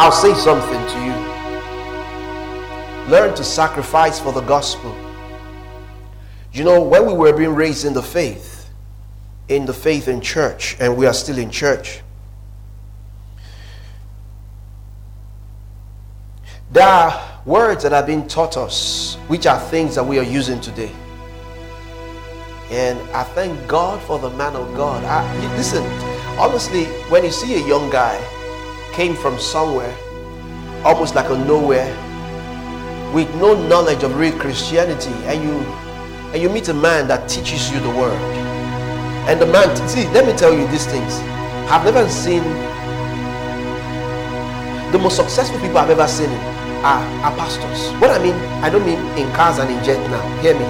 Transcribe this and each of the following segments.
I'll say something to you. Learn to sacrifice for the gospel. You know, when we were being raised in the faith in church, and we are still in church, there are words that have been taught us, which are things that we are using today. And I thank God for the man of God. Listen, honestly, when you see a young guy came from somewhere, almost like a nowhere, with no knowledge of real Christianity, and you meet a man that teaches you the word, and the man, see, let me tell you these things. I've never seen the most successful people I've ever seen are pastors. What I mean, I don't mean in cars and in jet now. Hear me.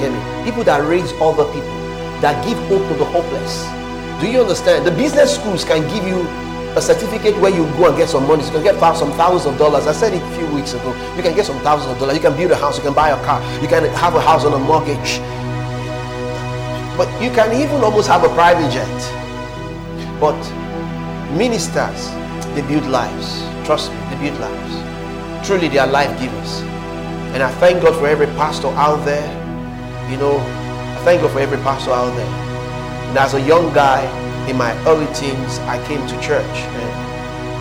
People that raise other people, that give hope to the hopeless. Do you understand? The business schools can give you a certificate where you go and get some money. You can get some thousands of dollars. I said it a few weeks ago. You can get some thousands of dollars. You can build a house. You can buy a car. You can have a house on a mortgage. But you can even almost have a private jet. But ministers, they build lives. Trust me, they build lives. Truly, they are life givers. And I thank God for every pastor out there. You know, I thank God for every pastor out there. And as a young guy in my early teens, I came to church. And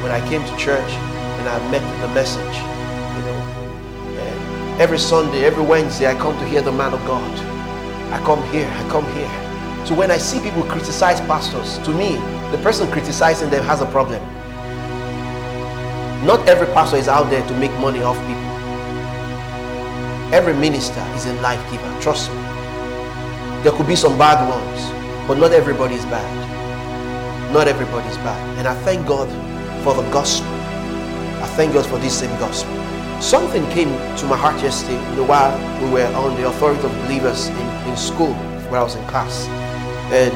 when I came to church and I met the message, you know, and every Sunday, every Wednesday, I come to hear the man of God. I come here. So when I see people criticize pastors, to me, the person criticizing them has a problem. Not every pastor is out there to make money off people. Every minister is a life giver, trust me. There could be some bad ones, but not everybody is bad. Not everybody is bad. And I thank God for the gospel. I thank God for this same gospel. Something came to my heart yesterday while we were on the authority of believers in school where I was in class. And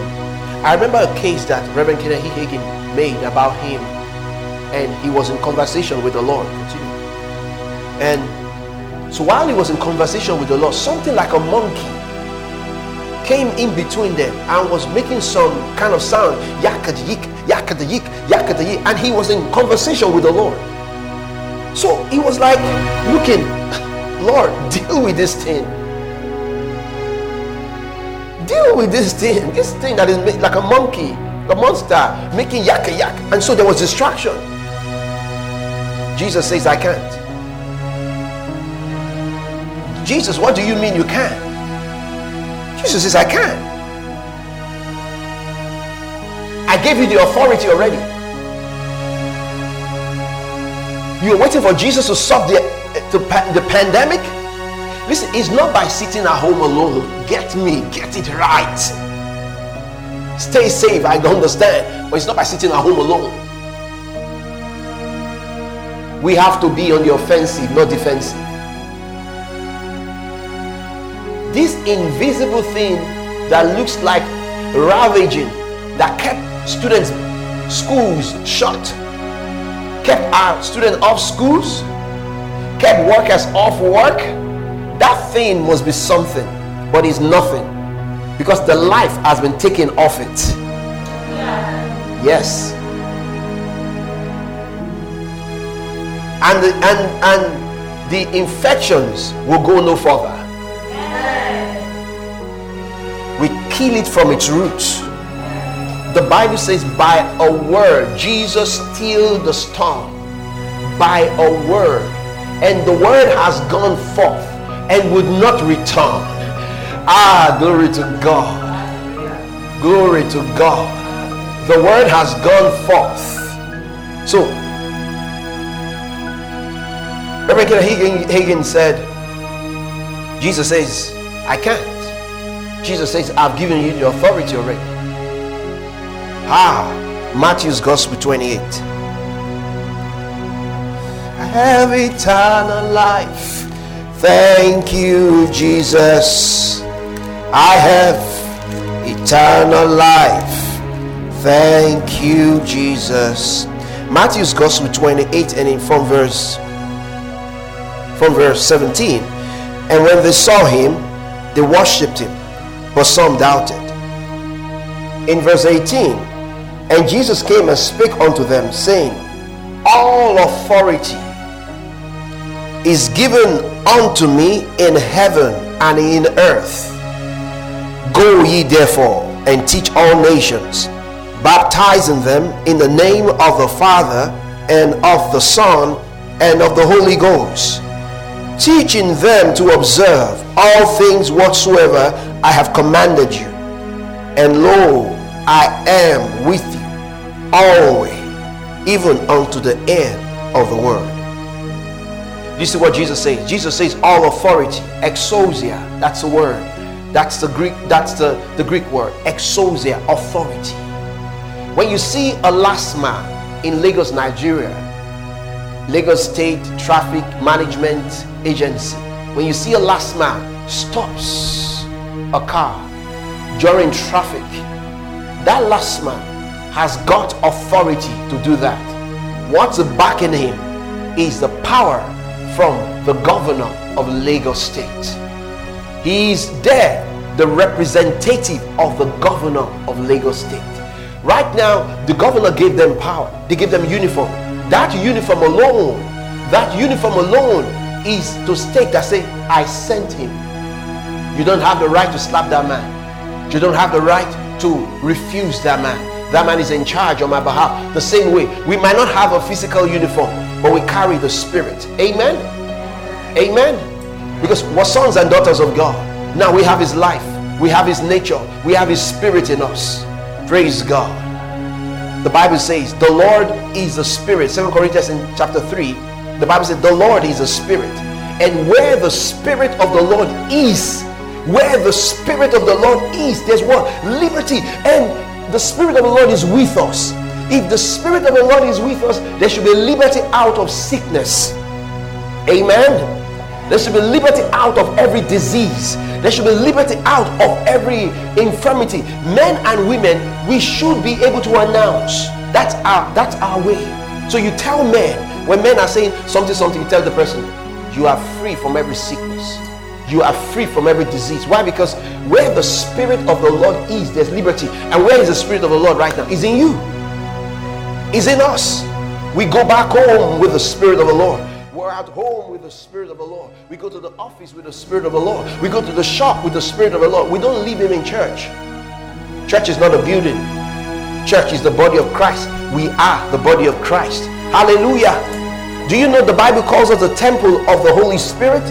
I remember a case that Reverend Kenneth Hagin made about him, and he was in conversation with the Lord. And so while he was in conversation with the Lord, something like a monkey came in between them and was making some kind of sound, yakadayik, yakadayik, yakadayik, and he was in conversation with the Lord. So he was like, looking, Lord, deal with this thing. Deal with this thing. This thing that is made like a monkey, a monster, making yaka yak. And so there was distraction. Jesus says, I can't. Jesus, what do you mean you can? Jesus says, I can. I gave you the authority already. You're waiting for Jesus to solve the pandemic? Listen, it's not by sitting at home alone. Get it right. Stay safe, I understand. But it's not by sitting at home alone. We have to be on the offensive, not defensive. This invisible thing that looks like ravaging, that kept schools shut, kept our students off schools, kept workers off work, that thing must be something, but it's nothing, because the life has been taken off it. Yeah. Yes. And the infections will go no further. Yeah. We kill it from its roots. The Bible says by a word, Jesus stilled the storm by a word, and the word has gone forth and would not return. Glory to God. Glory to God. The word has gone forth. So, Reverend Kenneth Hagin said, Jesus says, I can't. Jesus says, I've given you the authority already. Matthew's Gospel 28. I have eternal life. Thank you, Jesus. I have eternal life. Thank you, Jesus. Matthew's Gospel 28, and in from verse 17. And when they saw him, they worshipped him, but some doubted. In verse 18. And Jesus came and spake unto them, saying, all authority is given unto me in heaven and in earth. Go ye therefore and teach all nations, baptizing them in the name of the Father and of the Son and of the Holy Ghost, teaching them to observe all things whatsoever I have commanded you. And lo, I am with you always, even unto the end of the world. This is what Jesus says. Jesus says all authority, exousia, that's the word. That's the Greek word, exousia, authority. When you see a last man in Lagos, Nigeria, Lagos State Traffic Management Agency, when you see a last man stops a car during traffic, that last man has got authority to do that. What's backing him is the power from the governor of Lagos State. He is there, the representative of the governor of Lagos State. Right now, the governor gave them power. They gave them uniform. That uniform alone is to state that say, I sent him. You don't have the right to slap that man. You don't have the right to refuse that man. That man is in charge on my behalf. The same way, we might not have a physical uniform, but we carry the Spirit. Amen? Amen? Because we're sons and daughters of God. Now we have His life. We have His nature. We have His Spirit in us. Praise God. The Bible says, the Lord is the Spirit. Second Corinthians in chapter 3, the Bible says, the Lord is the Spirit. And where the Spirit of the Lord is, there's what? Liberty. And the Spirit of the Lord is with us. If the Spirit of the Lord is with us, there should be liberty out of sickness. Amen. There should be liberty out of every disease. There should be liberty out of every infirmity. Men and women, we should be able to announce. That's our way. So you tell men, when men are saying something, you tell the person, you are free from every sickness. You are free from every disease. Why? Because where the Spirit of the Lord is, there's liberty. And where is the Spirit of the Lord right now? It's in you. It's in us. We go back home with the Spirit of the Lord. We're at home with the Spirit of the Lord. We go to the office with the Spirit of the Lord. We go to the shop with the Spirit of the Lord. We don't leave Him in church. Church is not a building. Church is the body of Christ. We are the body of Christ. Hallelujah. Do you know the Bible calls us the temple of the Holy Spirit?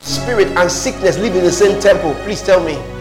Spirit and sickness live in the same temple. Please tell me.